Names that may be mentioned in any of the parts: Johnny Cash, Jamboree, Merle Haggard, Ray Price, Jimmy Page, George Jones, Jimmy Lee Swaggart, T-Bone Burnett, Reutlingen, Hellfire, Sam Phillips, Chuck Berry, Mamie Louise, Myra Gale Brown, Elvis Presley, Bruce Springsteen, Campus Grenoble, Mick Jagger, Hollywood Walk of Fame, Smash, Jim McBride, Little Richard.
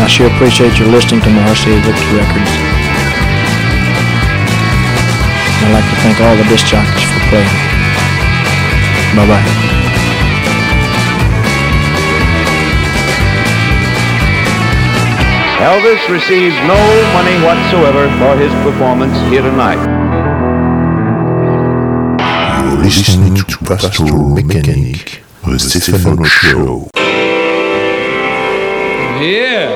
I sure appreciate you listening to my RCA Victor records. I'd like to thank all the disc jockeys for playing. Bye-bye. Elvis received no money whatsoever for his performance here tonight. You're listening to Pastoral Mécanique, the Stephen Show. Yeah.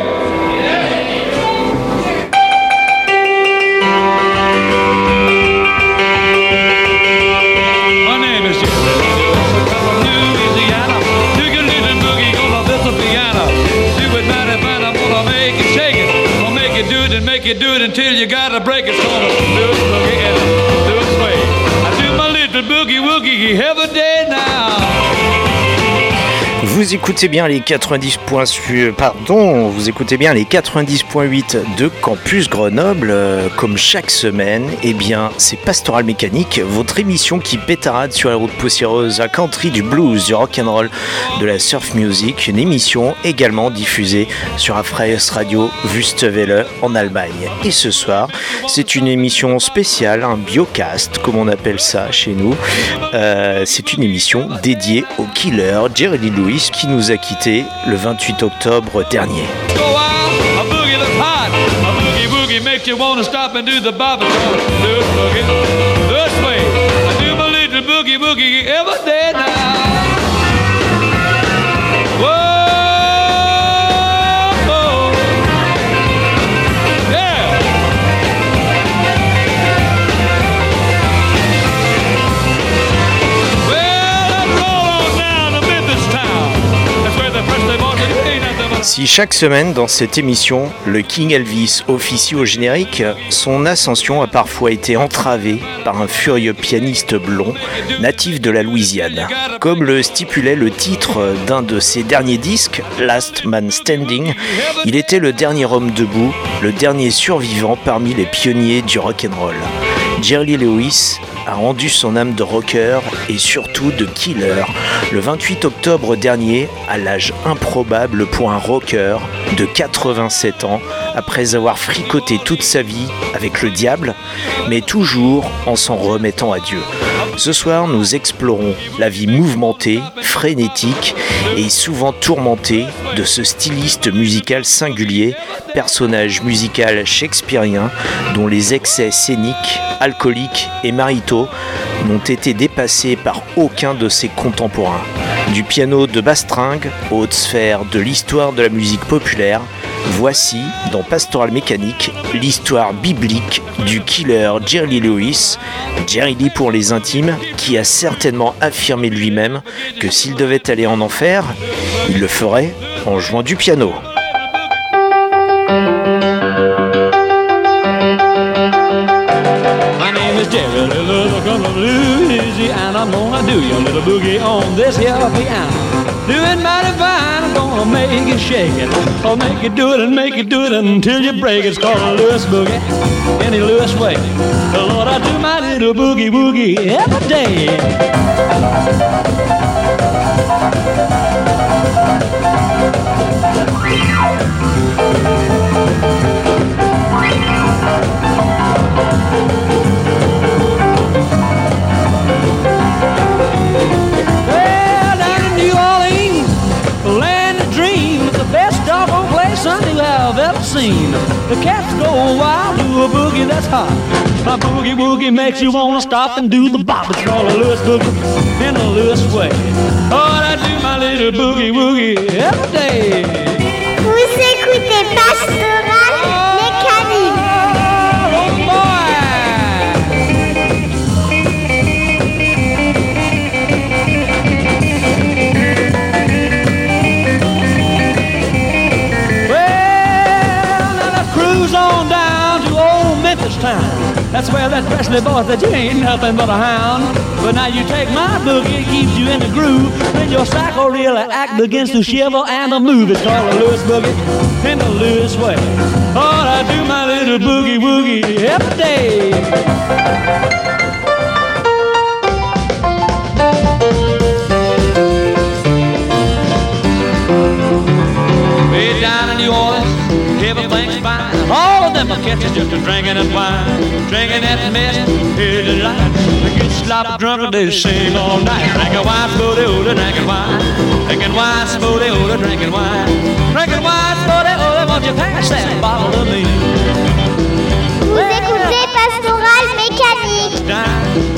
Vous écoutez bien les 90.8 de Campus Grenoble, comme chaque semaine. Eh bien, c'est Pastoral Mécanique, votre émission qui pétarade sur la route poussiéreuse à country, du blues, du rock'n'roll, de la surf music. Une émission également diffusée sur la Freies Radio Wüste Welle en Allemagne. Et ce soir, c'est une émission spéciale, un biocast, comme on appelle ça chez nous. C'est une émission dédiée au killer Jerry Lee Lewis, qui nous a quittés le 28 octobre dernier. Si chaque semaine dans cette émission, le King Elvis officie au générique, son ascension a parfois été entravée par un furieux pianiste blond, natif de la Louisiane. Comme le stipulait le titre d'un de ses derniers disques, Last Man Standing, il était le dernier homme debout, le dernier survivant parmi les pionniers du rock'n'roll. Jerry Lee Lewis a rendu son âme de rocker et surtout de killer le 28 octobre dernier, à l'âge improbable pour un rocker de 87 ans, après avoir fricoté toute sa vie avec le diable, mais toujours en s'en remettant à Dieu. Ce soir, nous explorons la vie mouvementée, frénétique et souvent tourmentée de ce styliste musical singulier, personnage musical shakespearien dont les excès scéniques, alcooliques et maritaux n'ont été dépassés par aucun de ses contemporains. Du piano de Bastringue aux hautes sphères de l'histoire de la musique populaire, voici, dans Pastoral Mécanique, l'histoire biblique du killer Jerry Lee Lewis, Jerry Lee pour les intimes, qui a certainement affirmé lui-même que s'il devait aller en enfer, il le ferait en jouant du piano. Jerry Lee Lewis from Louisiana, I'm gonna do your little boogie on this here piano. Doing mighty fine, I'm gonna make it shake it. I'll make it do it until you break it. It's called a Lewis boogie, any Lewis way. The Lord, I do my little boogie woogie every day. scene. The cats go wild to a boogie that's hot. My boogie woogie makes you wanna stop and do the bop. It's called a Lewis boogie in a Lewis way. Oh, I do my little boogie woogie every day. Vous écoutez Pastoral Mécanique. That's where that Presley boy said you ain't nothing but a hound. But now you take my boogie, it keeps you in the groove. Then your psycho really act begins to shiver and to move. It's called a Lewis boogie in the Lewis way. Oh, I do my little boogie woogie every day. All of them are catching just a drinking and wine, drinking that mess, here's the light. They get slop drunk and they sing all night. Drinking wine, smoothie, oh, they're drinking wine. Drinking wine, smoothie, oh, they're drinking wine. Drinking wine, smoothie, oh, they want you pass that bottle to me. Vous écoutez Pastoral Mécanique.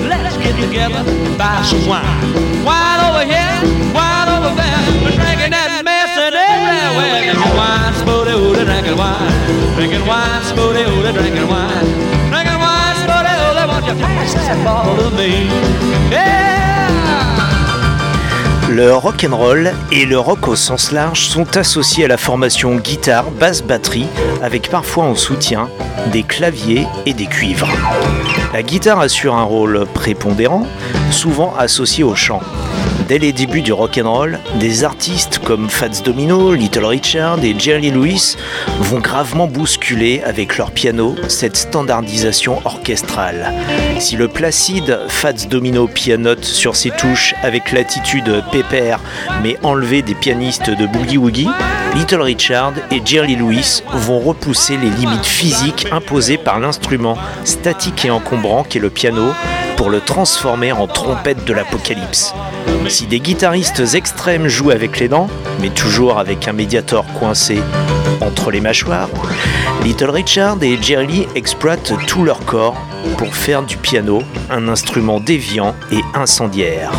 Let's get together and buy some wine. Wine over here, wine over there. We're drinking that mess and everywhere. Drinking wine, smoothie, oh, they're drinking wine. Drinking wine, smoothie, oh, they're drinking wine. Drinking wine, smoothie, oh, they want you pass that ball to me. Yeah! Le rock'n'roll et le rock au sens large sont associés à la formation guitare, basse, batterie, avec parfois en soutien des claviers et des cuivres. La guitare assure un rôle prépondérant, souvent associé au chant. Dès les débuts du rock'n'roll, des artistes comme Fats Domino, Little Richard et Jerry Lee Lewis vont gravement bousculer avec leur piano cette standardisation orchestrale. Si le placide Fats Domino pianote sur ses touches avec l'attitude pépère mais enlevée des pianistes de Boogie Woogie, Little Richard et Jerry Lee Lewis vont repousser les limites physiques imposées par l'instrument statique et encombrant qu'est le piano pour le transformer en trompette de l'apocalypse. Si des guitaristes extrêmes jouent avec les dents, mais toujours avec un médiator coincé entre les mâchoires, Little Richard et Jerry Lee exploitent tout leur corps pour faire du piano un instrument déviant et incendiaire,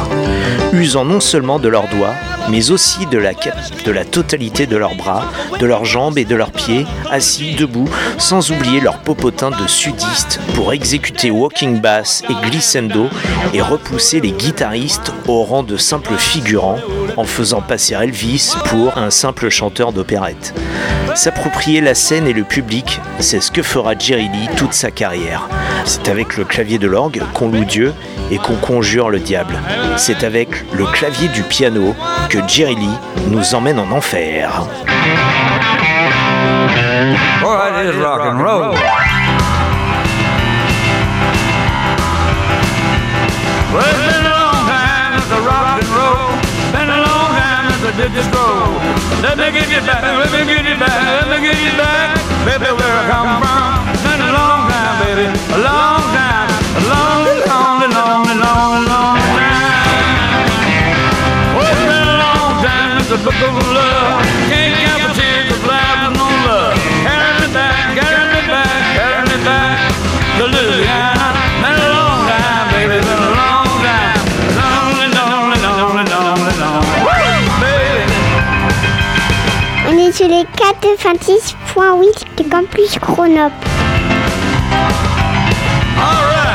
usant non seulement de leurs doigts, mais aussi de la totalité de leurs bras, de leurs jambes et de leurs pieds, assis, debout, sans oublier leurs popotins de sudistes pour exécuter walking bass et glissando et repousser les guitaristes au rang de simples figurants en faisant passer Elvis pour un simple chanteur d'opérette. S'approprier la scène et le public, c'est ce que fera Jerry Lee toute sa carrière. C'est avec le clavier de l'orgue qu'on loue Dieu et qu'on conjure le diable. C'est avec le clavier du piano que Jerry Lee nous emmène en enfer. Boy, it is rock and roll. Well, it's been a long time since the rock and roll. Been a long time since the disco. Let me get you back, let me get you back, let me get you back, baby, where I come from. It's been a long time, baby, a long time, a long, long, long, long, long time. The book of love, can't count the tears of life and no love. Carry me back, carry me back, carry me back. The little guy, been a long time, baby, been a long time. Lonely, lonely, lonely, lonely, lonely, baby. On est sur les 86.8 de Campus Grenoble. All right.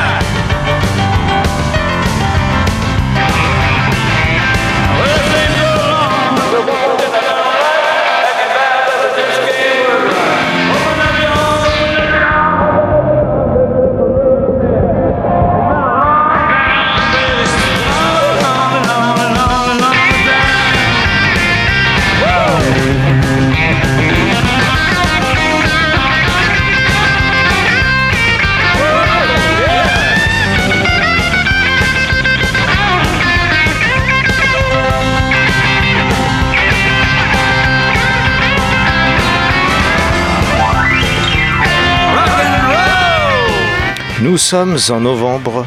Nous sommes en novembre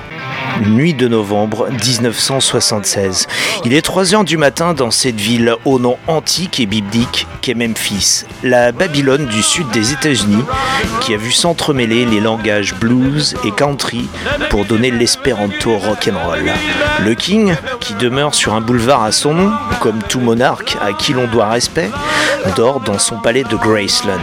une nuit de novembre 1976. Il est 3h du matin dans cette ville au nom antique et biblique qu'est Memphis, la Babylone du sud des États-Unis, qui a vu s'entremêler les langages blues et country pour donner l'espéranto rock'n'roll. Le King, qui demeure sur un boulevard à son nom, comme tout monarque à qui l'on doit respect, dort dans son palais de Graceland.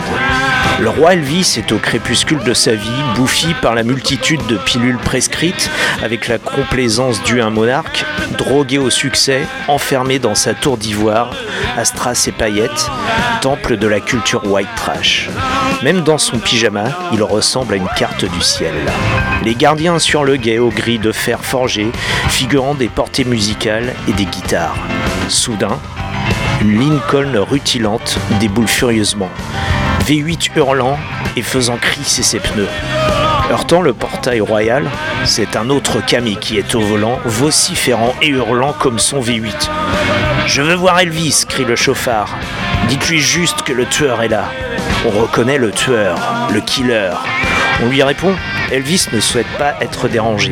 Le roi Elvis est au crépuscule de sa vie, bouffi par la multitude de pilules prescrites, avec la complaisance due à un monarque, drogué au succès, enfermé dans sa tour d'ivoire, à strass et paillettes, temple de la culture white trash. Même dans son pyjama, il ressemble à une carte du ciel. Les gardiens sur le guet aux grilles de fer forgé, figurant des portées musicales et des guitares. Soudain, une Lincoln rutilante déboule furieusement, V8 hurlant et faisant crisser ses pneus. Heurtant le portail royal, c'est un autre Camé qui est au volant, vociférant et hurlant comme son V8. « Je veux voir Elvis !» crie le chauffard. « Dites-lui juste que le tueur est là !» On reconnaît le tueur, le killer. On lui répond « Elvis ne souhaite pas être dérangé ».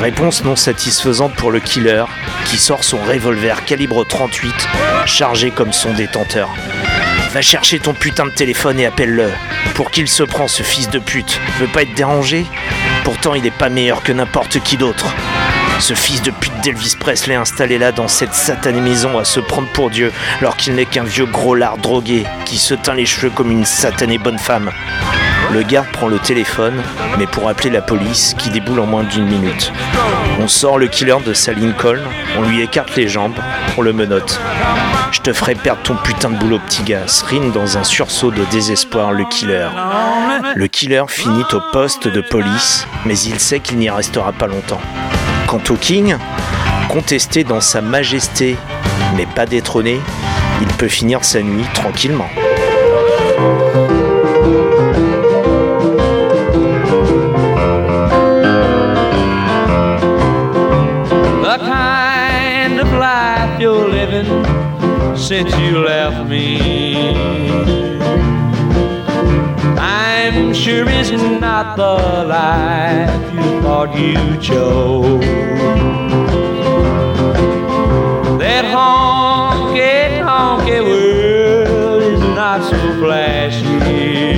Réponse non satisfaisante pour le killer, qui sort son revolver calibre 38, chargé comme son détenteur. « Va chercher ton putain de téléphone et appelle-le. Pour qui il se prend, ce fils de pute ? Veut pas être dérangé ? Pourtant, il est pas meilleur que n'importe qui d'autre. » Ce fils de pute d'Elvis Presley installé là dans cette satanée maison à se prendre pour Dieu alors qu'il n'est qu'un vieux gros lard drogué qui se teint les cheveux comme une satanée bonne femme. Le garde prend le téléphone, mais pour appeler la police qui déboule en moins d'une minute. On sort le killer de sa Lincoln, on lui écarte les jambes, on le menotte. « Je te ferai perdre ton putain de boulot, petit gars », rime dans un sursaut de désespoir le killer. Le killer finit au poste de police, mais il sait qu'il n'y restera pas longtemps. Quant au King, contesté dans sa majesté, mais pas détrôné, il peut finir sa nuit tranquillement. The kind of life you're living since you left me, I'm sure it's not the life you thought you chose. That honky, honky world is not so flashy.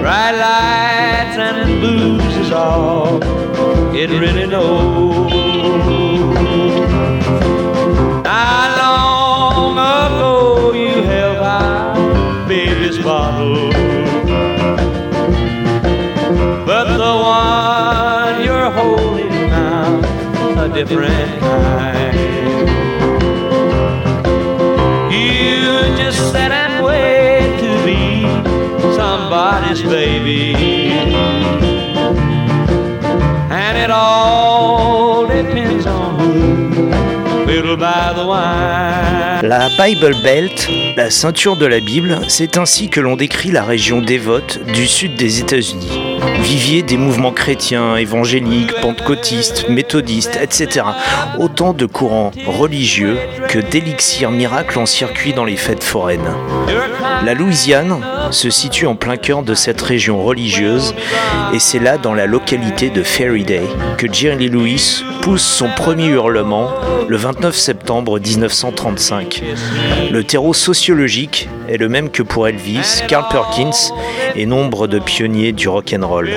Bright lights and blues is all it really knows. Not long ago you held my baby's bottle, but the one you're holding now, a different kind. You just sat and waited to be somebody's baby, and it all depends on who will buy the wine. La Bible Belt, la ceinture de la Bible, c'est ainsi que l'on décrit la région dévote du sud des États-Unis. Vivier des mouvements chrétiens, évangéliques, pentecôtistes, méthodistes, etc. Autant de courants religieux que d'élixirs miracles en circuit dans les fêtes foraines. La Louisiane se situe en plein cœur de cette région religieuse et c'est là, dans la localité de Faraday, que Jerry Lee Lewis pousse son premier hurlement le 29 septembre 1935. Le terreau sociologique est le même que pour Elvis, Carl Perkins et nombre de pionniers du rock'n'roll.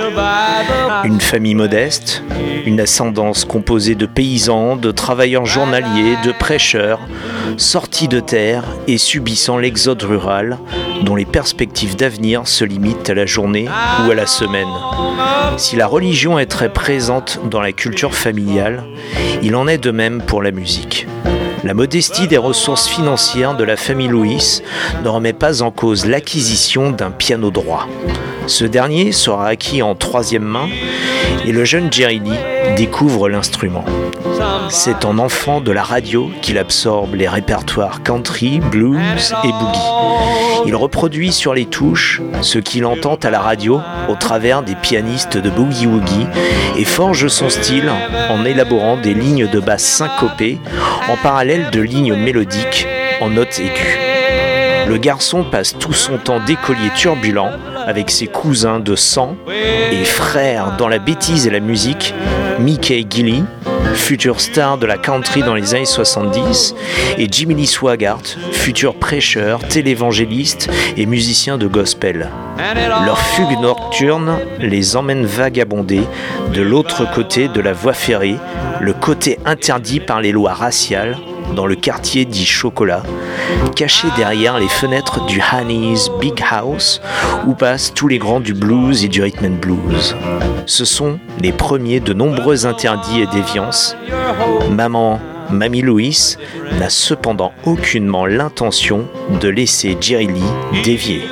Une famille modeste, une ascendance composée de paysans, de travailleurs journaliers, de prêcheurs, sortis de terre et subissant l'exode rural, dont les perspectives d'avenir se limitent à la journée ou à la semaine. Si la religion est très présente dans la culture familiale, il en est de même pour la musique. La modestie des ressources financières de la famille Lewis ne remet pas en cause l'acquisition d'un piano droit. Ce dernier sera acquis en troisième main et le jeune Jerry Lee découvre l'instrument. C'est en enfant de la radio qu'il absorbe les répertoires country, blues et boogie. Il reproduit sur les touches ce qu'il entend à la radio au travers des pianistes de Boogie Woogie et forge son style en élaborant des lignes de basse syncopées en parallèle de lignes mélodiques en notes aiguës. Le garçon passe tout son temps d'écolier turbulent avec ses cousins de sang et frères dans la bêtise et la musique, Mickey Gilley, futur star de la country dans les années 70, et Jimmy Lee Swaggart, futur prêcheur, télévangéliste et musicien de gospel. Leur fugue nocturne les emmène vagabonder de l'autre côté de la voie ferrée, le côté interdit par les lois raciales, dans le quartier dit chocolat, caché derrière les fenêtres du Honey's Big House, où passent tous les grands du blues et du rhythm and blues. Ce sont les premiers de nombreux interdits et déviances. Mamie Louise n'a cependant aucunement l'intention de laisser Jerry Lee dévier.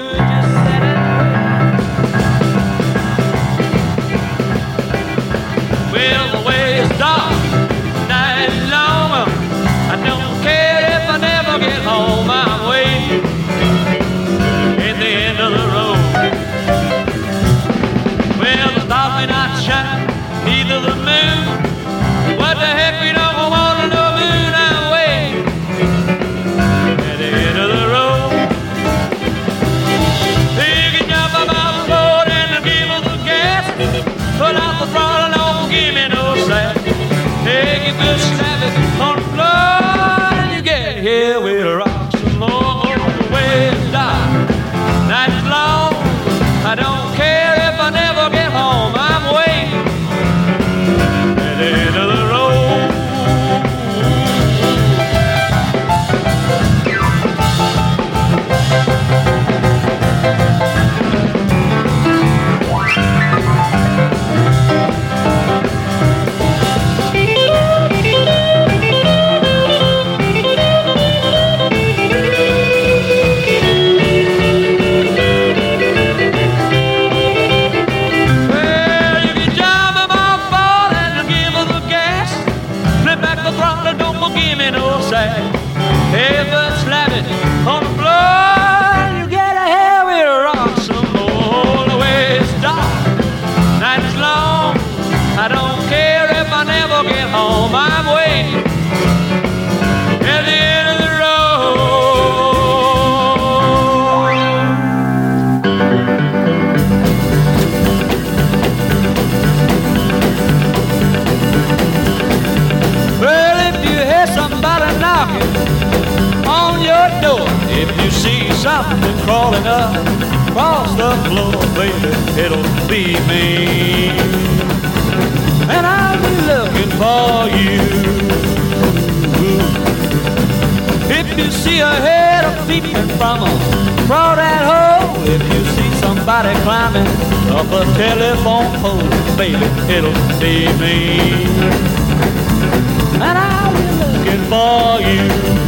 Crawling up across the floor, baby, it'll be me. And I'll be looking for you. If you see a head of peeping from a crawdad hole, if you see somebody climbing up a telephone pole, baby, it'll be me. And I'll be looking for you.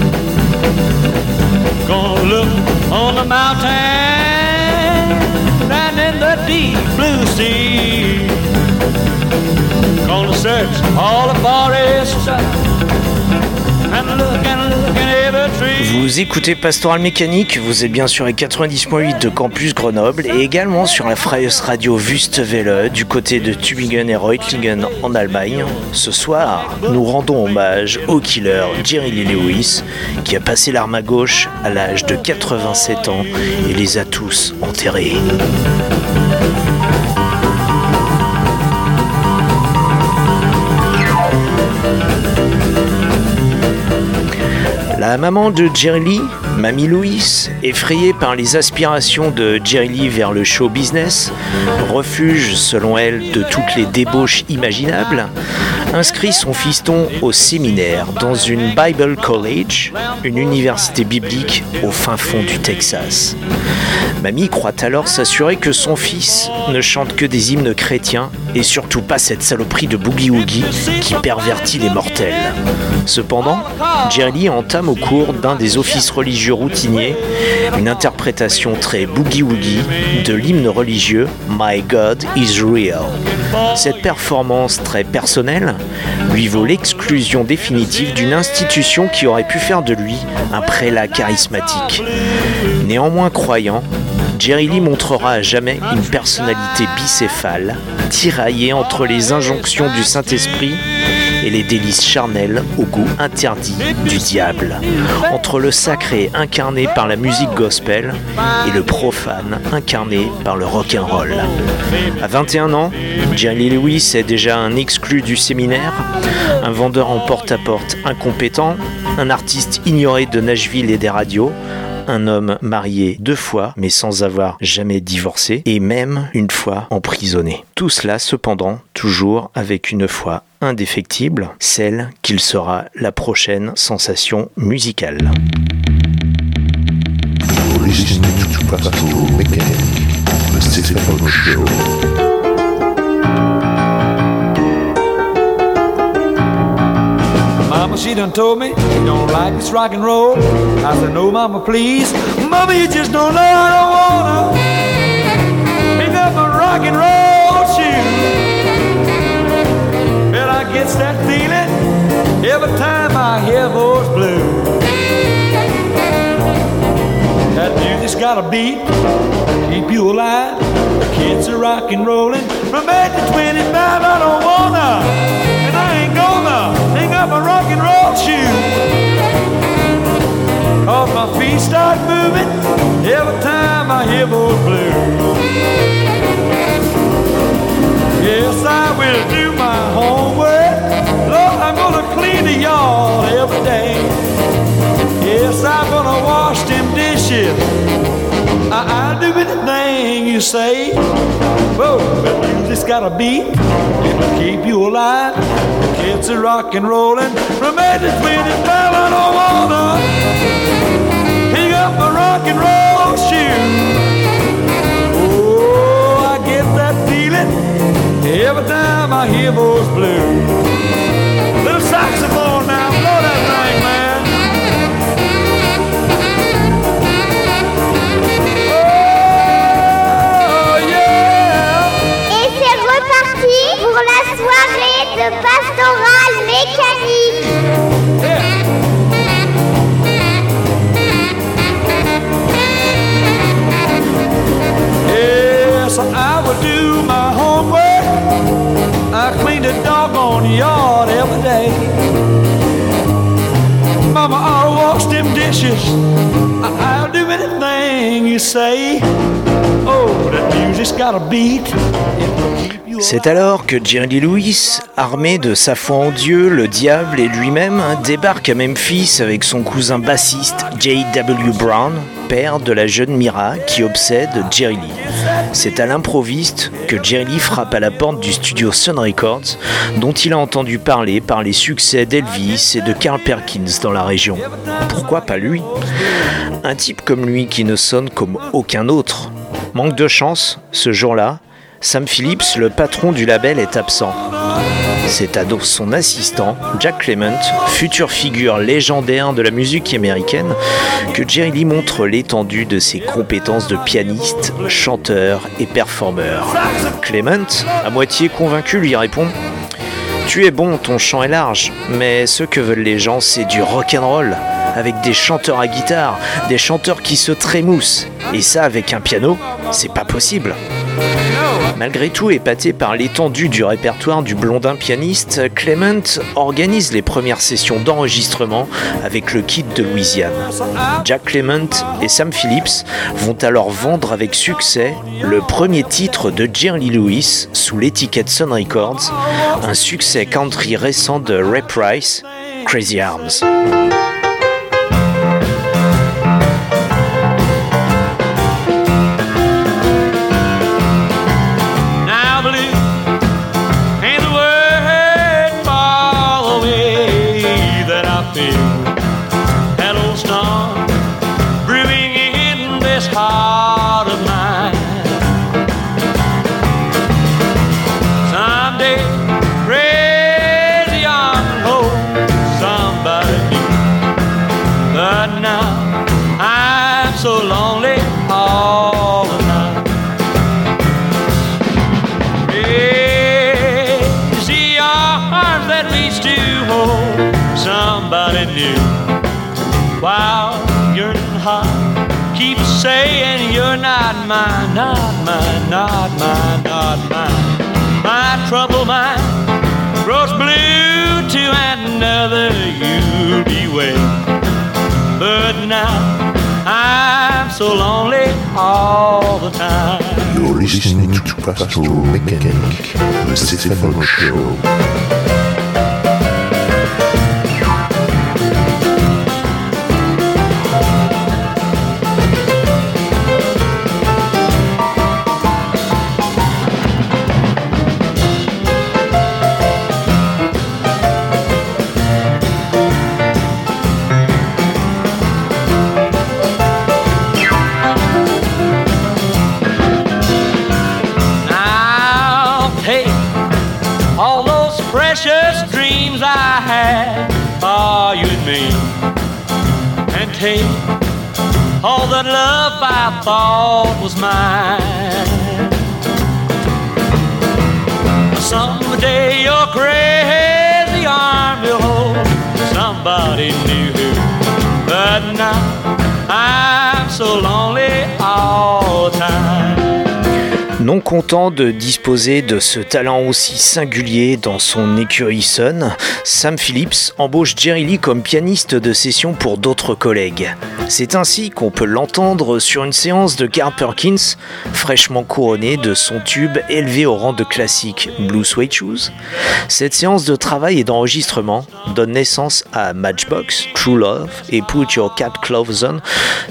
Gonna look on the mountain and in the deep blue sea. Gonna search all the forests and look and look in every tree. Vous écoutez Pastoral Mécanique, vous êtes bien sûr les 90.8 de Campus Grenoble et également sur la Freies Radio Wüste Welle du côté de Tübingen et Reutlingen en Allemagne. Ce soir, nous rendons hommage au killer Jerry Lee Lewis, qui a passé l'arme à gauche à l'âge de 87 ans et les a tous enterrés. La maman de Jerry Lee, Mamie Louise, effrayée par les aspirations de Jerry Lee vers le show business, refuge selon elle de toutes les débauches imaginables, inscrit son fiston au séminaire dans une Bible College, une université biblique au fin fond du Texas. Mamie croit alors s'assurer que son fils ne chante que des hymnes chrétiens et surtout pas cette saloperie de boogie-woogie qui pervertit les mortels. Cependant, Jerry Lee entame au cours d'un des offices religieux routiniers une interprétation très boogie-woogie de l'hymne religieux My God is Real. Cette performance très personnelle lui vaut l'exclusion définitive d'une institution qui aurait pu faire de lui un prélat charismatique. Néanmoins croyant, Jerry Lee montrera à jamais une personnalité bicéphale, tiraillée entre les injonctions du Saint-Esprit et les délices charnelles au goût interdit du diable. Entre le sacré incarné par la musique gospel et le profane incarné par le rock'n'roll. À 21 ans, Jerry Lee Lewis est déjà un exclu du séminaire, un vendeur en porte-à-porte incompétent, un artiste ignoré de Nashville et des radios, un homme marié 2 fois, mais sans avoir jamais divorcé, et même 1 fois emprisonné. Tout cela, cependant, toujours avec une foi indéfectible, celle qu'il sera la prochaine sensation musicale. Mama, she done told me, you don't like this rock and roll. I said, no, Mama, please. Mama, you just don't know how to pick up a rock and roll shoe. Well, I gets that feeling every time I hear those blues. That music's got a beat to keep you alive. The kids are rock and rolling from 8 to 25. I don't wanna, and I ain't gonna up a rock and roll shoe, cause my feet start moving every time I hear those blues. Yes, I will do my homework. Lord, I'm gonna clean the yard every day. Yes, I'm gonna wash them dishes. I'll do anything you say. Whoa, but you just gotta beat. It'll keep you alive. The kids are rock and rollin'. Remember when it fell on the water. Pick up a rock and roll shoe. Oh, I get that feeling every time I hear those blues. Little saxophone now, blow that thing, man. De Pastoral Mécanique. Yeah. Yes, I will do my homework. I clean the doggone yard every day. Mama, I'll wash them dishes. I'll do anything you say. Oh, that music's got a beat. C'est alors que Jerry Lee Lewis, armé de sa foi en Dieu, le diable et lui-même, débarque à Memphis avec son cousin bassiste J.W. Brown, père de la jeune Myra qui obsède Jerry Lee. C'est à l'improviste que Jerry Lee frappe à la porte du studio Sun Records, dont il a entendu parler par les succès d'Elvis et de Carl Perkins dans la région. Pourquoi pas lui ? Un type comme lui qui ne sonne comme aucun autre. Manque de chance, ce jour-là, Sam Phillips, le patron du label, est absent. C'est à son assistant, Jack Clement, future figure légendaire de la musique américaine, que Jerry Lee montre l'étendue de ses compétences de pianiste, chanteur et performeur. Clement, à moitié convaincu, lui répond « Tu es bon, ton chant est large, mais ce que veulent les gens, c'est du rock'n'roll, avec des chanteurs à guitare, des chanteurs qui se trémoussent, et ça avec un piano, c'est pas possible !» Malgré tout épaté par l'étendue du répertoire du blondin pianiste, Clement organise les premières sessions d'enregistrement avec le kit de Louisiane. Jack Clement et Sam Phillips vont alors vendre avec succès le premier titre de Jerry Lee Lewis sous l'étiquette Sun Records, un succès country récent de Ray Price, Crazy Arms. Mine, not mine, not mine, not mine. My trouble, mine grows blue to another you'd be waiting. But now I'm so lonely all the time. You're listening to Pastoral Mécanique, the Stephen Show. All that love I thought was mine. Someday your crazy arm will hold somebody new. But now I'm so lonely all the time. Non content de disposer de ce talent aussi singulier dans son écurie Sun, Sam Phillips embauche Jerry Lee comme pianiste de session pour d'autres collègues. C'est ainsi qu'on peut l'entendre sur une séance de Carl Perkins, fraîchement couronné de son tube élevé au rang de classique Blue Suede Shoes. Cette séance de travail et d'enregistrement donne naissance à Matchbox, True Love et Put Your Cat Clothes On,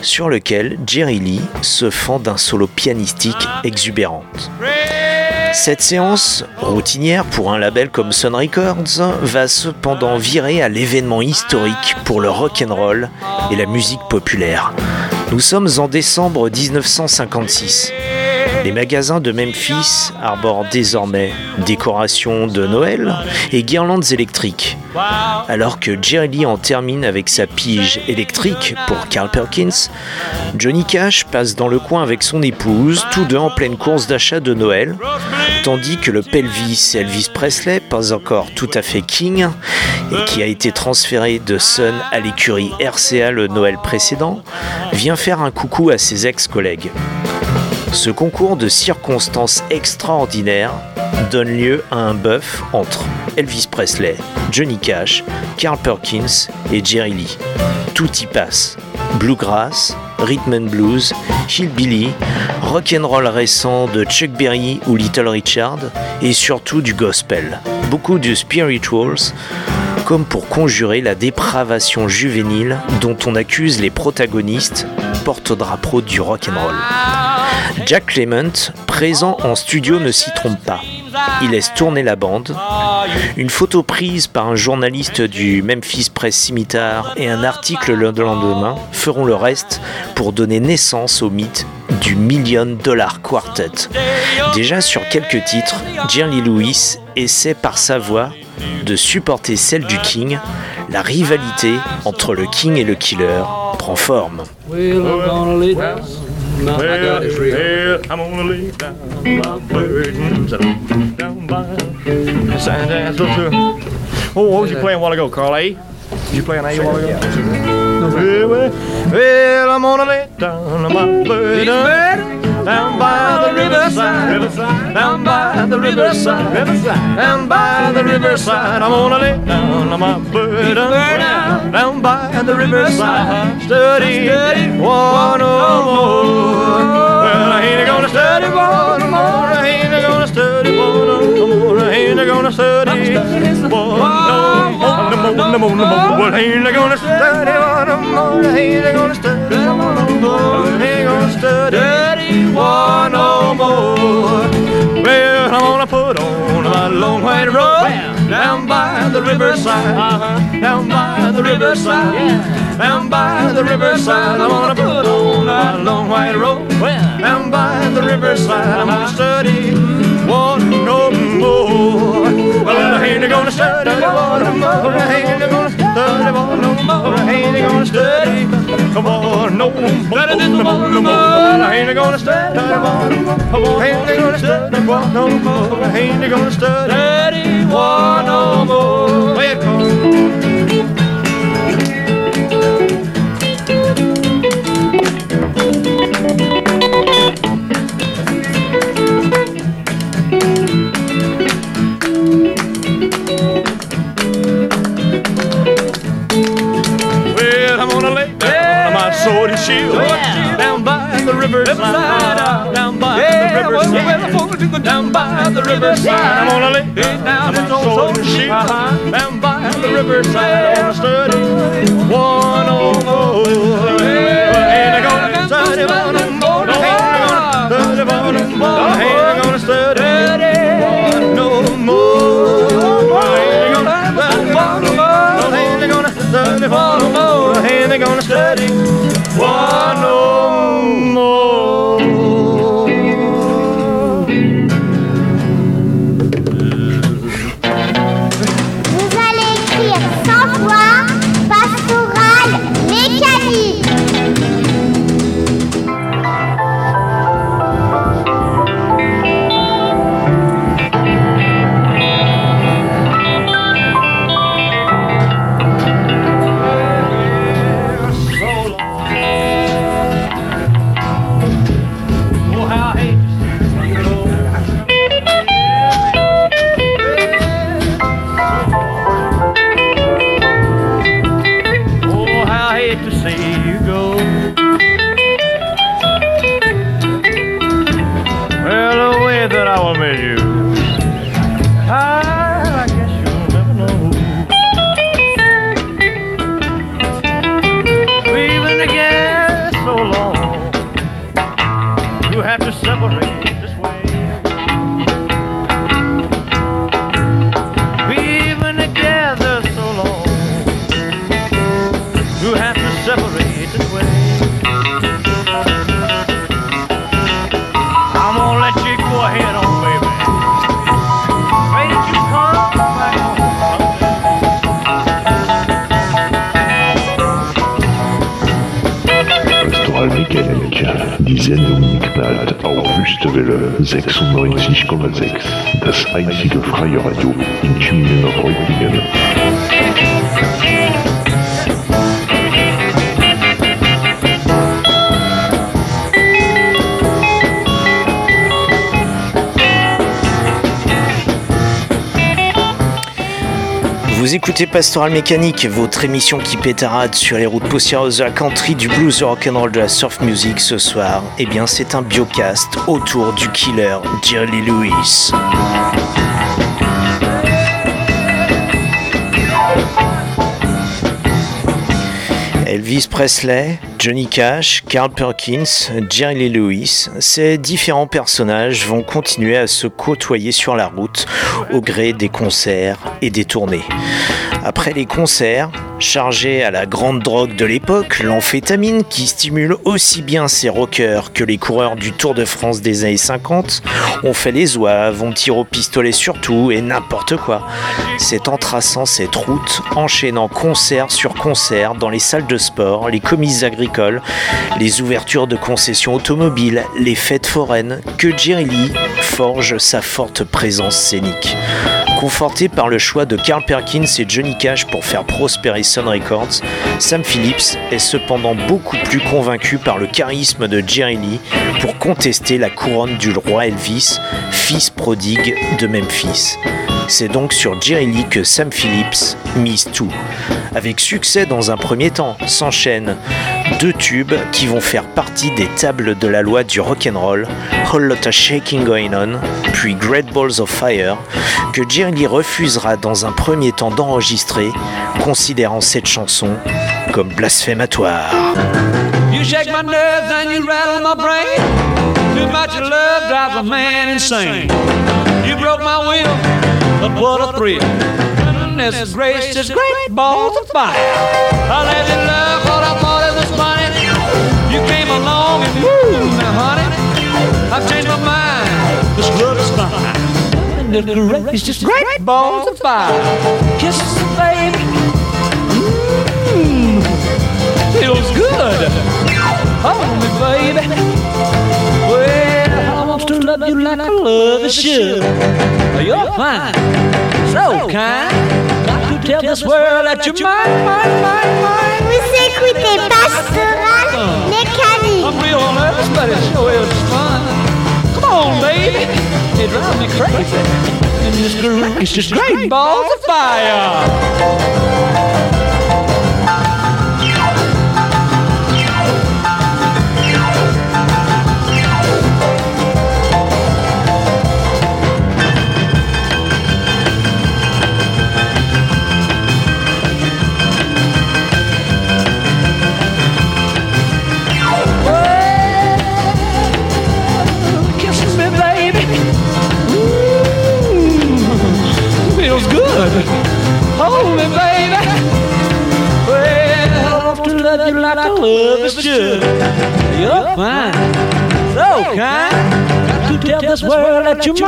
sur lequel Jerry Lee se fend d'un solo pianistique exubérant. Cette séance, routinière pour un label comme Sun Records, va cependant virer à l'événement historique pour le rock'n'roll et la musique populaire. Nous sommes en décembre 1956. Les magasins de Memphis arborent désormais décorations de Noël et guirlandes électriques. Alors que Jerry Lee en termine avec sa pige électrique pour Carl Perkins, Johnny Cash passe dans le coin avec son épouse, tous deux en pleine course d'achat de Noël, tandis que le pelvis Elvis Presley, pas encore tout à fait king, et qui a été transféré de Sun à l'écurie RCA le Noël précédent, vient faire un coucou à ses ex-collègues. Ce concours de circonstances extraordinaires donne lieu à un bœuf entre Elvis Presley, Johnny Cash, Carl Perkins et Jerry Lee. Tout y passe. Bluegrass, rhythm and blues, hillbilly, rock'n'roll récent de Chuck Berry ou Little Richard, et surtout du gospel. Beaucoup de spirituals, comme pour conjurer la dépravation juvénile dont on accuse les protagonistes, porte-drapeau du rock'n'roll. Jack Clement, présent en studio, ne s'y trompe pas. Il laisse tourner la bande. Une photo prise par un journaliste du Memphis Press-Scimitar et un article le lendemain feront le reste pour donner naissance au mythe du $1 Million Quartet. Déjà sur quelques titres, Jerry Lewis essaie par sa voix de supporter celle du King. La rivalité entre le King et le Killer prend forme. Well, yeah, I'm gonna lay down my burdens down by the sand. Oh, what was you playing a while ago, Carl A? Did you play an A a while ago? Well, I'm gonna lay down my burdens down by the riverside, down by the riverside, down by the riverside. I'm gonna lay down my burden down by the riverside. Study one more. Well, I ain't gonna study one more. I ain't gonna study one more. I ain't gonna study one more. Well, I ain't gonna study one more. I ain't gonna study one more. I ain't gonna study. One no more. Well, I'm gonna put on my long white robe down by the riverside, down by the riverside, down by the riverside. I'm gonna put on my long white robe down by the riverside. I'm gonna study one no more. Well, I ain't gonna study one no more. I ain't gonna study one no more. I ain't gonna study one no more. I ain't gonna study one no more. I ain't gonna study one no more. I ain't gonna study one no more. Play it, Carl. by Sword and Shield, down by the riverside, down by the riverside, down by the riverside. I'm gonna lay down in Sword and Shield, down by the riverside on a sturdy 104. And I gonna study on and on, study on and on, and I gonna study one no more. Study for no more, and they're gonna study for no more. Vous allez écrire 100 fois Pastoral Mécanique. Das einzige freie Radio in Tübingen und Reutlingen. Vous écoutez Pastoral Mécanique, votre émission qui pétarade sur les routes poussiéreuses de la country, du blues, du rock'n'roll, de la surf music. Ce soir, eh bien, c'est un biocast autour du killer Jerry Lee Lewis. Elvis Presley, Johnny Cash, Carl Perkins, Jerry Lee Lewis, ces différents personnages vont continuer à se côtoyer sur la route au gré des concerts et des tournées. Après les concerts, chargés à la grande drogue de l'époque, l'amphétamine, qui stimule aussi bien ces rockers que les coureurs du Tour de France des années 50, on fait les zouaves, on tire au pistolet surtout et n'importe quoi. C'est en traçant cette route, enchaînant concert sur concert dans les salles de sport, les commises agricoles, les ouvertures de concessions automobiles, les fêtes foraines, que Jerry Lee forge sa forte présence scénique. Conforté par le choix de Carl Perkins et Johnny Cash pour faire prospérer Sun Records, Sam Phillips est cependant beaucoup plus convaincu par le charisme de Jerry Lee pour contester la couronne du roi Elvis, fils prodigue de Memphis. C'est donc sur Jerry Lee que Sam Phillips mise tout. Avec succès dans un premier temps, s'enchaînent deux tubes qui vont faire partie des tables de la loi du rock'n'roll, Whole Lotta Shaking Going On, puis Great Balls of Fire, que Jerry Lee refusera dans un premier temps d'enregistrer, considérant cette chanson comme blasphématoire. You shake my nerves and you rattle my brain. Too much love drives a man insane. You broke my will. But what a thrill! Goodness gracious, great balls of fire! I left in love what I thought it was funny. You came along and woo, now honey, I've changed my mind. This love is fine. Goodness gracious, great balls of fire! Kisses, baby, mmm, feels good. Hold me, baby. Well, I want to love you like I love you should. You're fine, so kind. Got to tell this world that you're mine. Vous écoutez Pastoral Mécanique. I'm real nervous, but it sure is fun. Come on, baby, it drives me crazy. And it's just great balls of fire. love you like I love is should. You're fine, so kind, to tell this world that you're mine.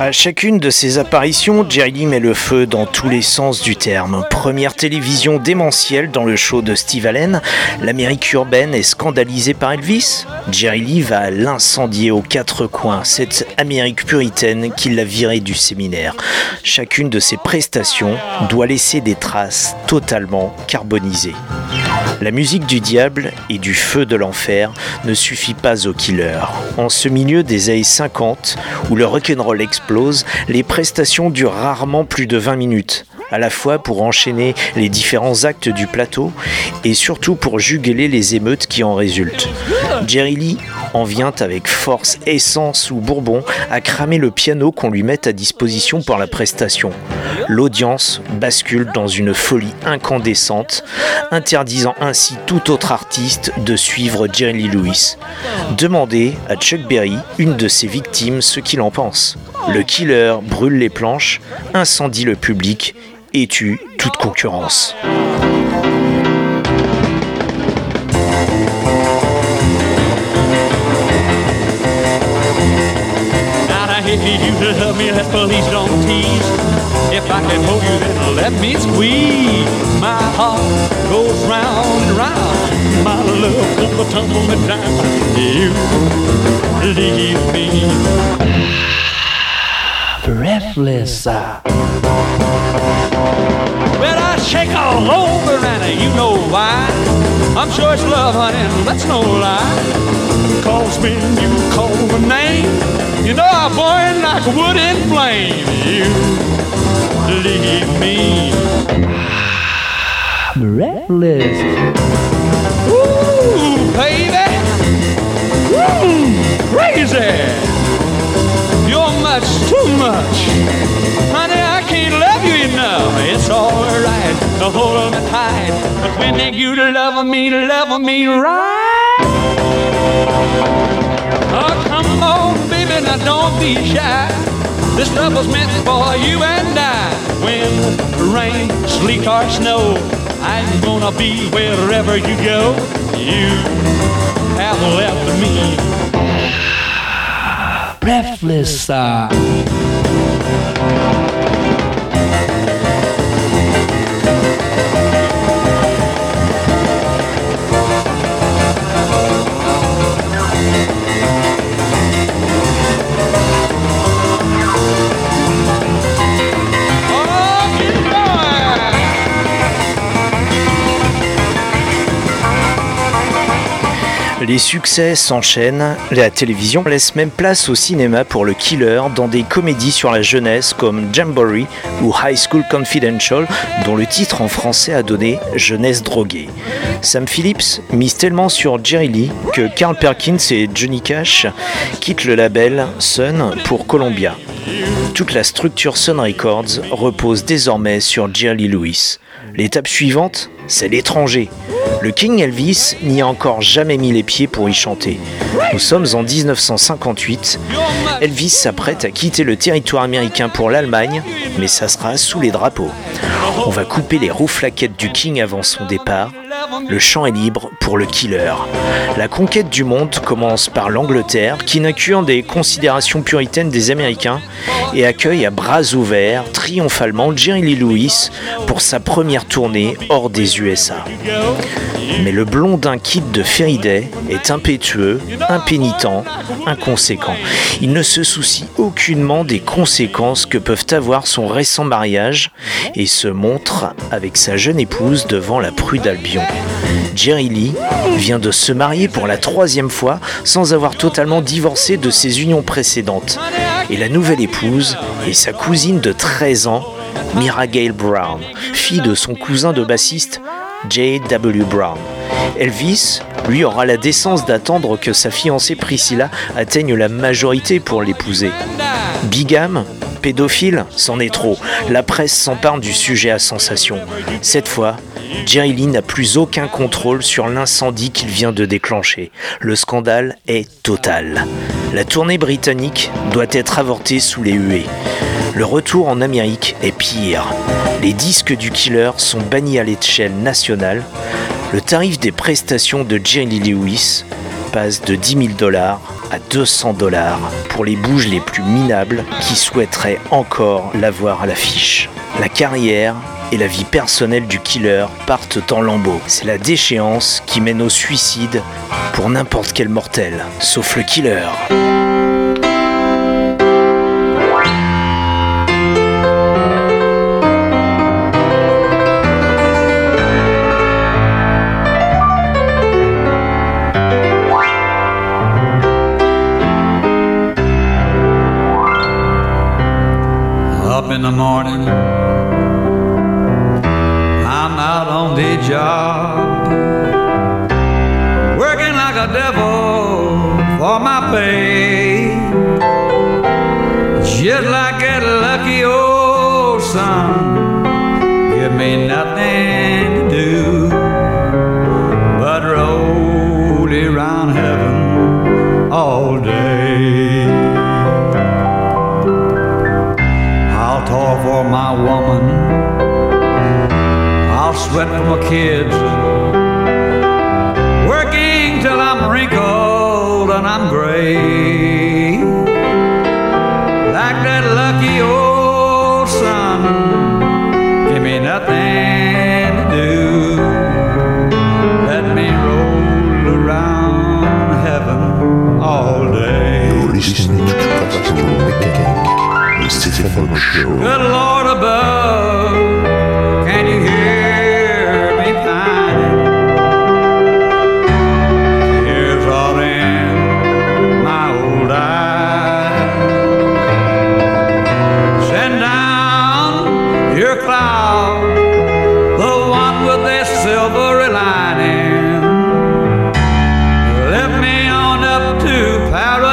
À chacune de ses apparitions, Jerry Lee met le feu dans tous les sens du terme. Première télévision démentielle dans le show de Steve Allen, l'Amérique urbaine est scandalisée par Elvis. Jerry Lee va l'incendier aux quatre coins, cette Amérique puritaine qui l'a viré du séminaire. Chacune de ses prestations doit laisser des traces totalement carbonisées. La musique du diable et du feu de l'enfer ne suffit pas aux killers. En ce milieu des années 50, où le rock'n'roll explose, les prestations durent rarement plus de 20 minutes. À la fois pour enchaîner les différents actes du plateau et surtout pour juguler les émeutes qui en résultent. Jerry Lee en vient avec force, essence ou bourbon à cramer le piano qu'on lui met à disposition pour la prestation. L'audience bascule dans une folie incandescente, interdisant ainsi tout autre artiste de suivre Jerry Lee Lewis. Demandez à Chuck Berry, une de ses victimes, ce qu'il en pense. Le killer brûle les planches, incendie le public et tue toute concurrence. Breathless, well, I shake all over and you know why. I'm sure it's love, honey, that's no lie. Cause when you call my name, you know I'm burning like wood in flame. You leave me breathless. Ooh, baby. Ooh, crazy. That's too much, honey, I can't love you enough. It's all right to hold me tight, but when they you love me right. Oh, come on, baby, now don't be shy. This love was meant for you and I. When rain, sleet, or snow, I'm gonna be wherever you go. You have left me breathless. Les succès s'enchaînent, la télévision laisse même place au cinéma pour le killer dans des comédies sur la jeunesse comme Jamboree ou High School Confidential, dont le titre en français a donné « Jeunesse droguée ». Sam Phillips mise tellement sur Jerry Lee que Carl Perkins et Johnny Cash quittent le label Sun pour Columbia. Toute la structure Sun Records repose désormais sur Jerry Lee Lewis. L'étape suivante, c'est l'étranger. Le King Elvis n'y a encore jamais mis les pieds pour y chanter. Nous sommes en 1958. Elvis s'apprête à quitter le territoire américain pour l'Allemagne, mais ça sera sous les drapeaux. On va couper les rouflaquettes du King avant son départ. Le champ est libre pour le killer. La conquête du monde commence par l'Angleterre, qui n'inclut des considérations puritaines des Américains et accueille à bras ouverts, triomphalement, Jerry Lee Lewis pour sa première tournée hors des USA. Mais le blondin kid de Faraday est impétueux, impénitent, inconséquent. Il ne se soucie aucunement des conséquences que peuvent avoir son récent mariage et se montre avec sa jeune épouse devant la Prue d'Albion. Jerry Lee vient de se marier pour la 3e fois sans avoir totalement divorcé de ses unions précédentes. Et la nouvelle épouse est sa cousine de 13 ans, Myra Gale Brown, fille de son cousin de bassiste, J.W. Brown. Elvis, lui, aura la décence d'attendre que sa fiancée Priscilla atteigne la majorité pour l'épouser. Bigame, pédophile, c'en est trop. La presse s'empare du sujet à sensation. Cette fois, Jerry Lee n'a plus aucun contrôle sur l'incendie qu'il vient de déclencher. Le scandale est total. La tournée britannique doit être avortée sous les huées. le retour en Amérique est pire. Les disques du Killer sont bannis à l'échelle nationale. Le tarif des prestations de Jerry Lee Lewis passe de $10,000 à $200 pour les bouges les plus minables qui souhaiteraient encore l'avoir à l'affiche. La carrière et la vie personnelle du Killer partent en lambeaux. C'est la déchéance qui mène au suicide pour n'importe quel mortel, sauf le Killer. Up in the morning, I'm out on the job, working like a devil for my pay, just like that lucky old sun, give me nothing to do but roll around heaven all day. I'll toil for my woman, I'll sweat for my kids, working till I'm wrinkled and I'm gray, like that lucky old sun, give me nothing to do, let me roll around heaven all day. You're listening to Pastoral Mécanique. Good Lord above, can you hear me pining? Tears all in my old eyes. Send down your cloud, the one with their silvery lining. Lift me on up to paradise.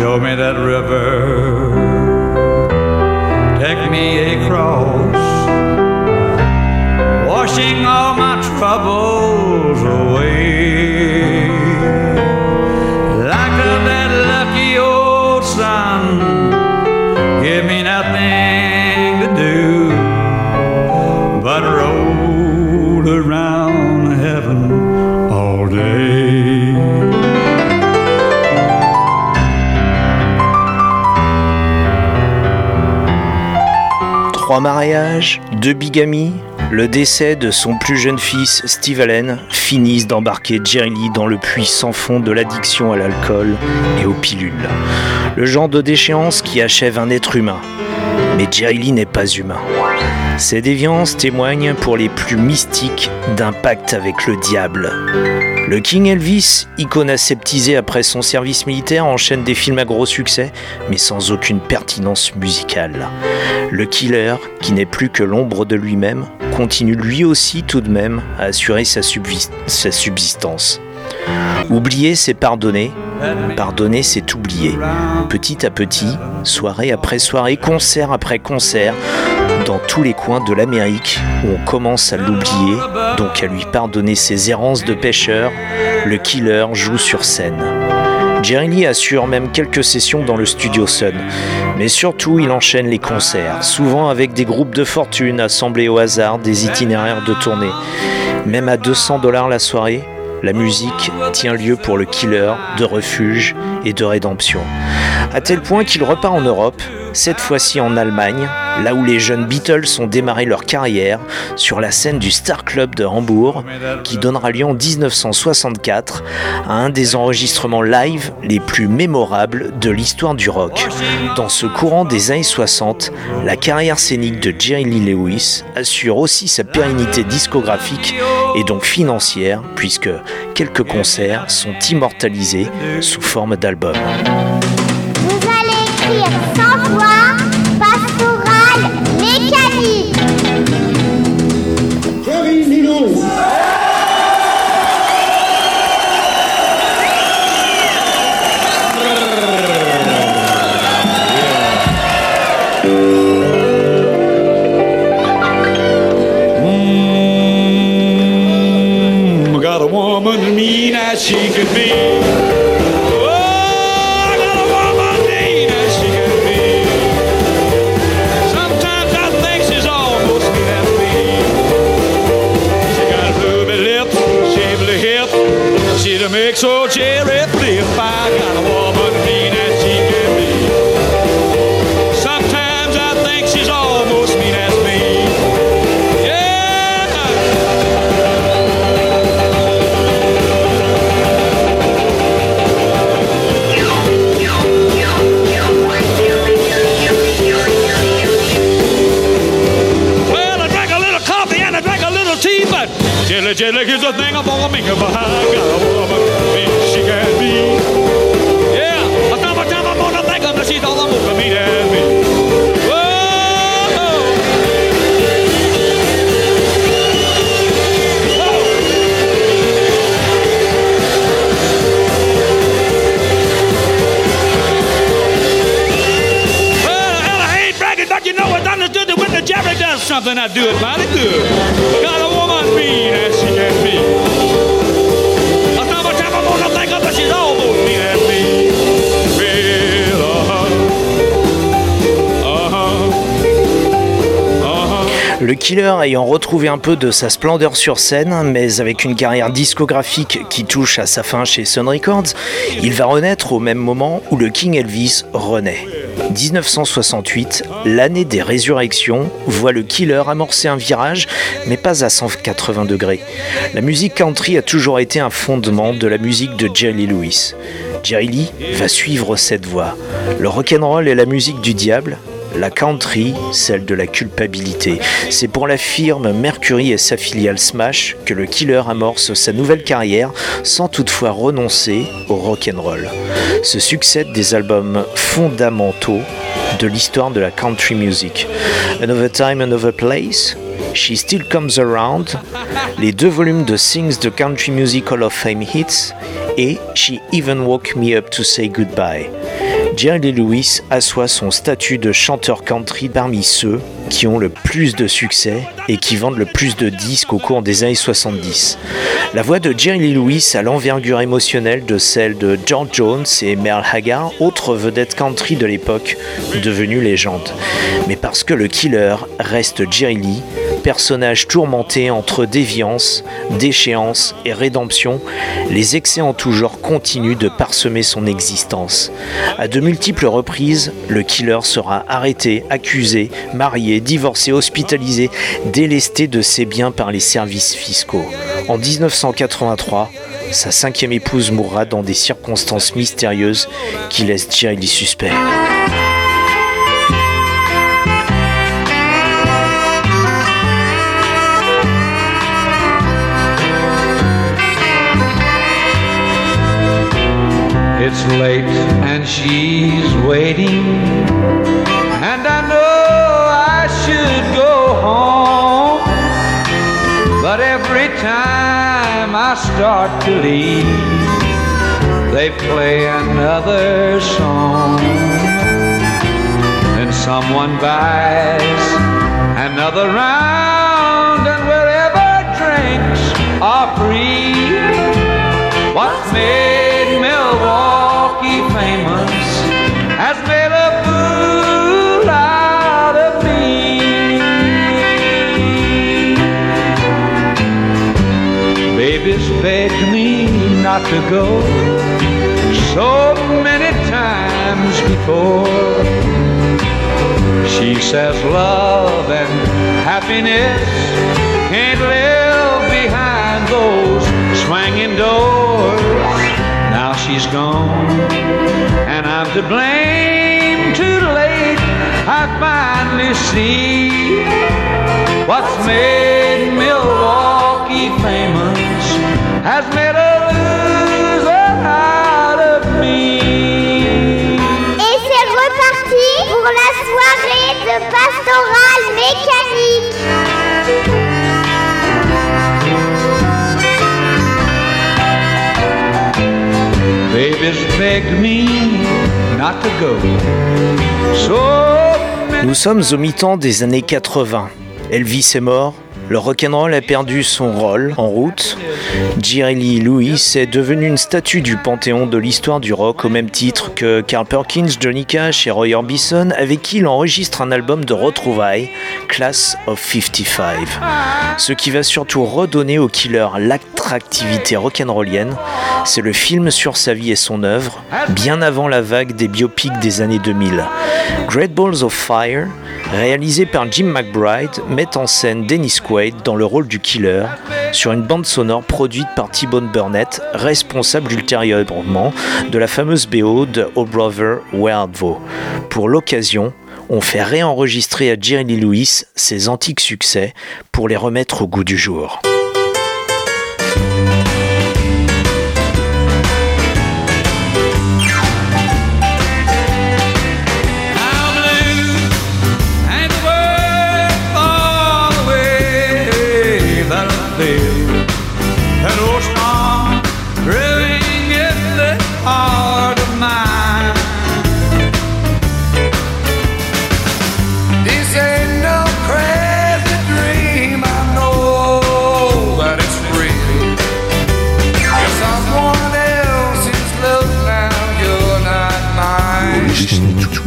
Show me that river, take me across, washing all my troubles away. Like that lucky old sun, give me nothing to do but roll around heaven all day. Trois mariages, deux bigamies, le décès de son plus jeune fils Steve Allen finissent d'embarquer Jerry Lee dans le puits sans fond de l'addiction à l'alcool et aux pilules. Le genre de déchéance qui achève un être humain. Mais Jerry Lee n'est pas humain. Ses déviances témoignent pour les plus mystiques d'un pacte avec le diable. Le King Elvis, icône aseptisée après son service militaire, enchaîne des films à gros succès, mais sans aucune pertinence musicale. Le Killer, qui n'est plus que l'ombre de lui-même, continue lui aussi tout de même à assurer sa subsistance. Oublier, c'est pardonner. Pardonner, c'est oublier. Petit à petit, soirée après soirée, concert après concert, dans tous les coins de l'Amérique où on commence à l'oublier, donc à lui pardonner ses errances de pêcheur, le Killer joue sur scène. Jerry Lee assure même quelques sessions dans le studio Sun, mais surtout il enchaîne les concerts, souvent avec des groupes de fortune assemblés au hasard des itinéraires de tournée. Même à $200 la soirée, la musique tient lieu pour le Killer de refuge et de rédemption. À tel point qu'il repart en Europe, cette fois-ci en Allemagne, là où les jeunes Beatles ont démarré leur carrière sur la scène du Star Club de Hambourg, qui donnera lieu en 1964 à un des enregistrements live les plus mémorables de l'histoire du rock. Dans ce courant des années 60, la carrière scénique de Jerry Lee Lewis assure aussi sa pérennité discographique et donc financière, puisque quelques concerts sont immortalisés sous forme d'albums. Vous allez écrire 100 fois Pastoral Mécanique. Jerry Lee Lewis. Got a woman mean as she could be. So Jerry, play if I got a woman mean as she can be. Sometimes I think she's almost mean as me. Yeah! Well, I drank a little coffee and I drank a little tea, but Jerry, Jerry, here's the thing I'm gonna make about. I got a woman. Yeah, I time I'm gonna think of she's all the for me and me. Whoa. Well, I ain't bragging, but you know it's understood that when the Jerry does something, I do it mighty good. I got a woman mean as she can be. She's almost mean as me. Well, Le Killer ayant retrouvé un peu de sa splendeur sur scène, mais avec une carrière discographique qui touche à sa fin chez Sun Records, il va renaître au même moment où le King Elvis renaît. 1968, l'année des résurrections, voit le Killer amorcer un virage, mais pas à 180 degrés. La musique country a toujours été un fondement de la musique de Jerry Lee Lewis. Jerry Lee va suivre cette voie. Le rock'n'roll est la musique du diable, la country, celle de la culpabilité. C'est pour la firme Mercury et sa filiale Smash que le Killer amorce sa nouvelle carrière sans toutefois renoncer au rock'n'roll. Se succèdent des albums fondamentaux de l'histoire de la country music. Another Time, Another Place, She Still Comes Around, les deux volumes de Sings the Country Music Hall of Fame Hits et She Even Woke Me Up to Say Goodbye. Jerry Lee Lewis assoit son statut de chanteur country parmi ceux qui ont le plus de succès et qui vendent le plus de disques au cours des années 70. La voix de Jerry Lee Lewis a l'envergure émotionnelle de celle de George Jones et Merle Haggard, autres vedettes country de l'époque, devenues légendes. Mais parce que le Killer reste Jerry Lee, personnage tourmenté entre déviance, déchéance et rédemption, les excès en tout genre continuent de parsemer son existence. À de multiples reprises, le Killer sera arrêté, accusé, marié, divorcé, hospitalisé, délesté de ses biens par les services fiscaux. En 1983, sa 5e épouse mourra dans des circonstances mystérieuses qui laissent Jerry Lee suspect. It's late and she's waiting, and I know I should go home, but every time I start to leave, they play another song. Then someone buys another round, and wherever drinks are free, what made Milwaukee famous has made a fool out of me. Babies begged me not to go so many times before. She says love and happiness can't live behind those swinging doors. Now she's gone, and I'm to blame. Too late, I finally see what's made Milwaukee famous has made a loser out of me. Et c'est reparti pour la soirée de Pastoral Mécanique. Babies begged me not to go. Nous sommes au mi-temps des années 80. Elvis est mort, le rock'n'roll a perdu son rôle en route. Jerry Lee Lewis est devenu une statue du panthéon de l'histoire du rock au même titre que Carl Perkins, Johnny Cash et Roy Orbison, avec qui il enregistre un album de retrouvailles, Class of 55. Ce qui va surtout redonner au Killer l'acte autre activité rock'n'rollienne, c'est le film sur sa vie et son œuvre, bien avant la vague des biopics des années 2000. Great Balls of Fire, réalisé par Jim McBride, met en scène Dennis Quaid dans le rôle du killer, sur une bande sonore produite par T-Bone Burnett, responsable ultérieurement de la fameuse BO de Oh Brother, Where Art Thou. Pour l'occasion, on fait réenregistrer à Jerry Lee Lewis ses antiques succès pour les remettre au goût du jour.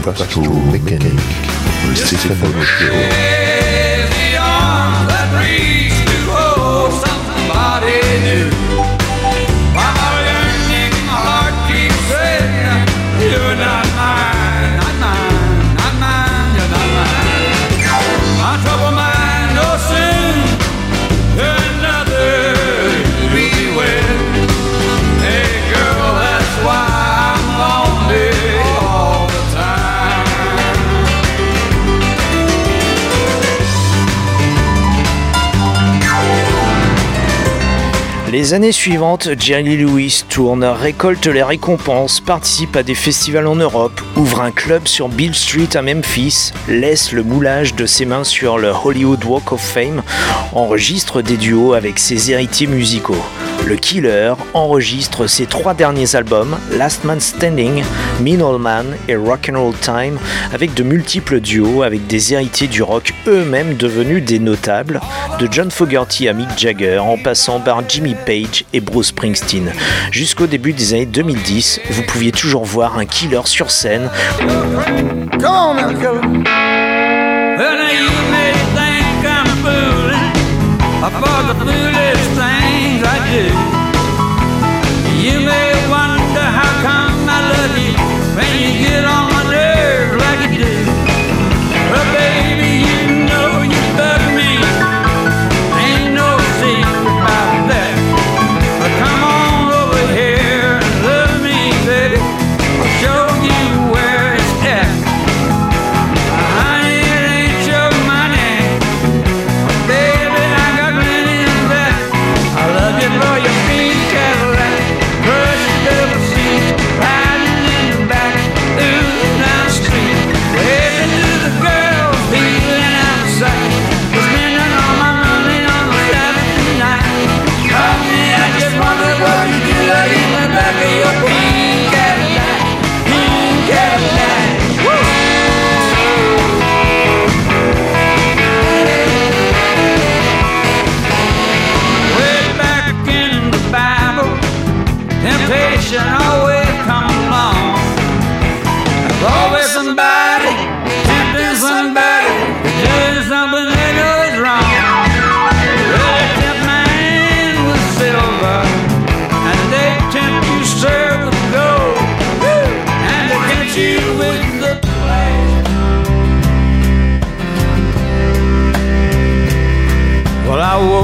Pastoral Mécanique, le Stéphano Show. Les années suivantes, Jerry Lee Lewis tourne, récolte les récompenses, participe à des festivals en Europe, ouvre un club sur Beale Street à Memphis, laisse le moulage de ses mains sur le Hollywood Walk of Fame, enregistre des duos avec ses héritiers musicaux. Le Killer enregistre ses trois derniers albums, Last Man Standing, Mean Old Man et Rock'n'Roll Time, avec de multiples duos avec des héritiers du rock eux-mêmes devenus des notables, de John Fogerty à Mick Jagger, en passant par Jimmy Page et Bruce Springsteen. Jusqu'au début des années 2010, vous pouviez toujours voir un Killer sur scène. You may wonder how come I love you when you get on my nerve like you do. Well, baby, you know you love me. Ain't no secret about that. But come on over here and love me, baby. I'll show you where it's at. Honey, it ain't your money. Baby, I got plenty of that. I love you for your pink Cadillac.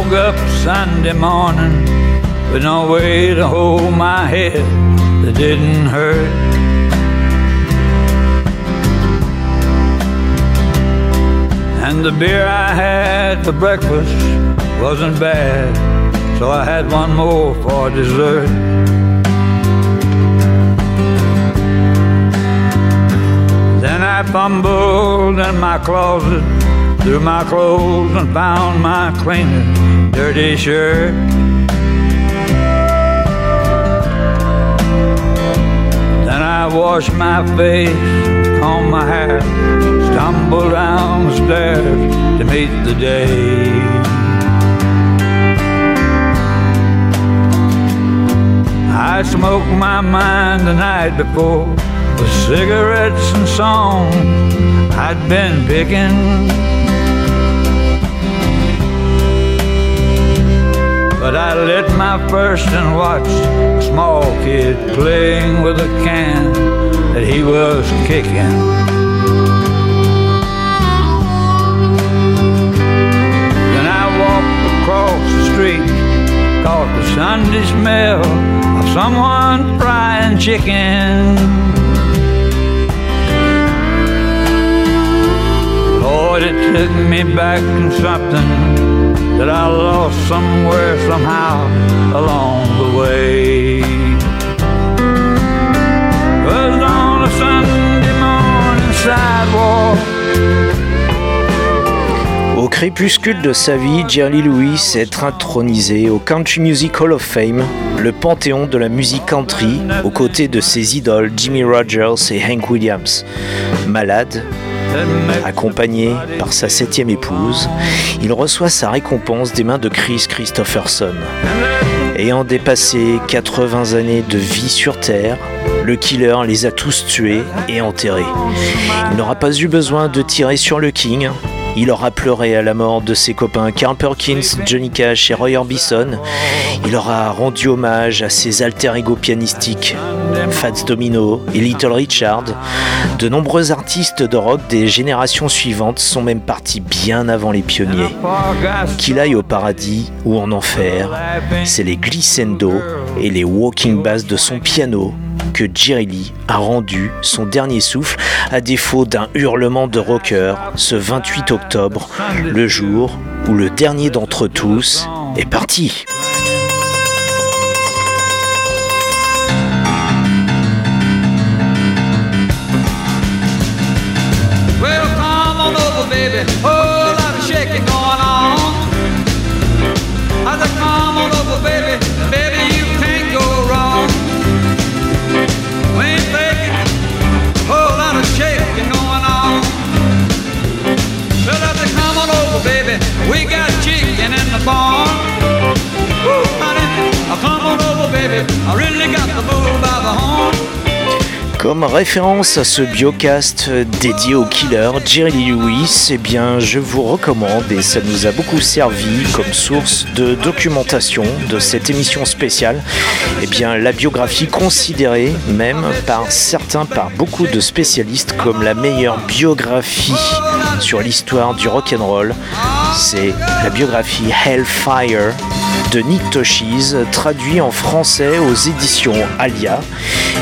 Up Sunday morning with no way to hold my head that didn't hurt. And the beer I had for breakfast wasn't bad, so I had one more for dessert. Then I fumbled in my closet, threw my clothes and found my cleanest dirty shirt. Then I washed my face, combed my hair, stumbled down the stairs to meet the day. I smoked my mind the night before with cigarettes and songs I'd been picking. but I lit my first and watched a small kid playing with a can that he was kicking. Caught the Sunday smell of someone frying chicken. Lord, it took me back to something that I lost somewhere, somehow, along the way. 'Cause on a Sunday morning sidewalk, au crépuscule de sa vie, Jerry Lee Lewis est intronisé au Country Music Hall of Fame, le panthéon de la musique country, aux côtés de ses idoles Jimmy Rogers et Hank Williams. Malade, accompagné par sa 7e épouse, il reçoit sa récompense des mains de Chris Christopherson. Ayant dépassé 80 années de vie sur Terre, le killer les a tous tués et enterrés. Il n'aura pas eu besoin de tirer sur le King. Il aura pleuré à la mort de ses copains Carl Perkins, Johnny Cash et Roy Orbison. Il aura rendu hommage à ses alter-ego pianistiques, Fats Domino et Little Richard. De nombreux artistes de rock des générations suivantes sont même partis bien avant les pionniers. Qu'il aille au paradis ou en enfer, c'est les glissando et les walking bass de son piano que Jerry Lee a rendu son dernier souffle, à défaut d'un hurlement de rocker, ce 28 octobre, le jour où le dernier d'entre tous est parti. We got chicken in the barn. Woo, honey, come on over, baby. I really got the bull by the horn. Comme référence à ce biocast dédié au killer Jerry Lee Lewis, eh bien, je vous recommande, et ça nous a beaucoup servi comme source de documentation de cette émission spéciale, eh bien, la biographie considérée même par certains, par beaucoup de spécialistes, comme la meilleure biographie sur l'histoire du rock'n'roll. C'est la biographie Hellfire de Nick Toshiz, traduit en français aux éditions Alia,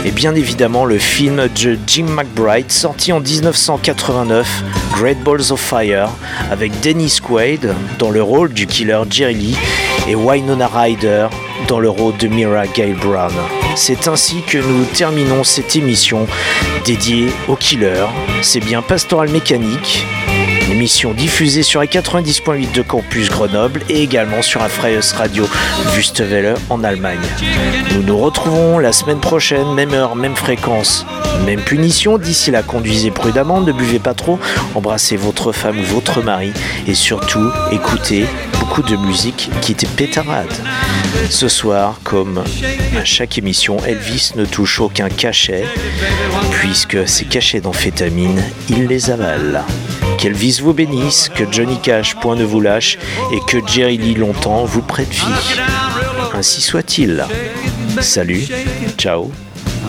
et bien évidemment le film de Jim McBride sorti en 1989, Great Balls of Fire, avec Dennis Quaid dans le rôle du killer Jerry Lee et Winona Ryder dans le rôle de Myra Gale Brown. C'est ainsi que nous terminons cette émission dédiée au killer. C'est bien Pastoral Mécanique, émission diffusée sur les 90.8 de Campus Grenoble et également sur la Freies Radio Wüste Welle en Allemagne. Nous nous retrouvons la semaine prochaine, même heure, même fréquence, même punition. D'ici là, conduisez prudemment, ne buvez pas trop, embrassez votre femme ou votre mari et surtout écoutez beaucoup de musique qui était pétarade. Ce soir, comme à chaque émission, Elvis ne touche aucun cachet puisque ces cachets d'amphétamine, il les avale. Qu'Elvis vous bénisse, que Johnny Cash point ne vous lâche et que Jerry Lee longtemps vous prête vie. Ainsi soit-il. Salut, ciao,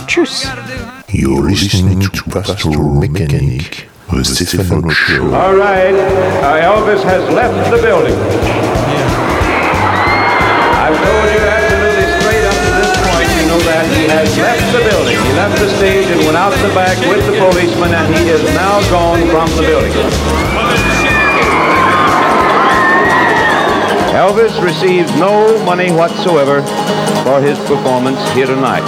tchuss. You're listening to Pastoral Mécanique, the Stephen Show. All right, Elvis has left the building. I've told you absolutely straight up to this point, you know that he has left the building. He left the stage and went out the back with the policeman, and he is now gone from the building. Elvis received no money whatsoever for his performance here tonight.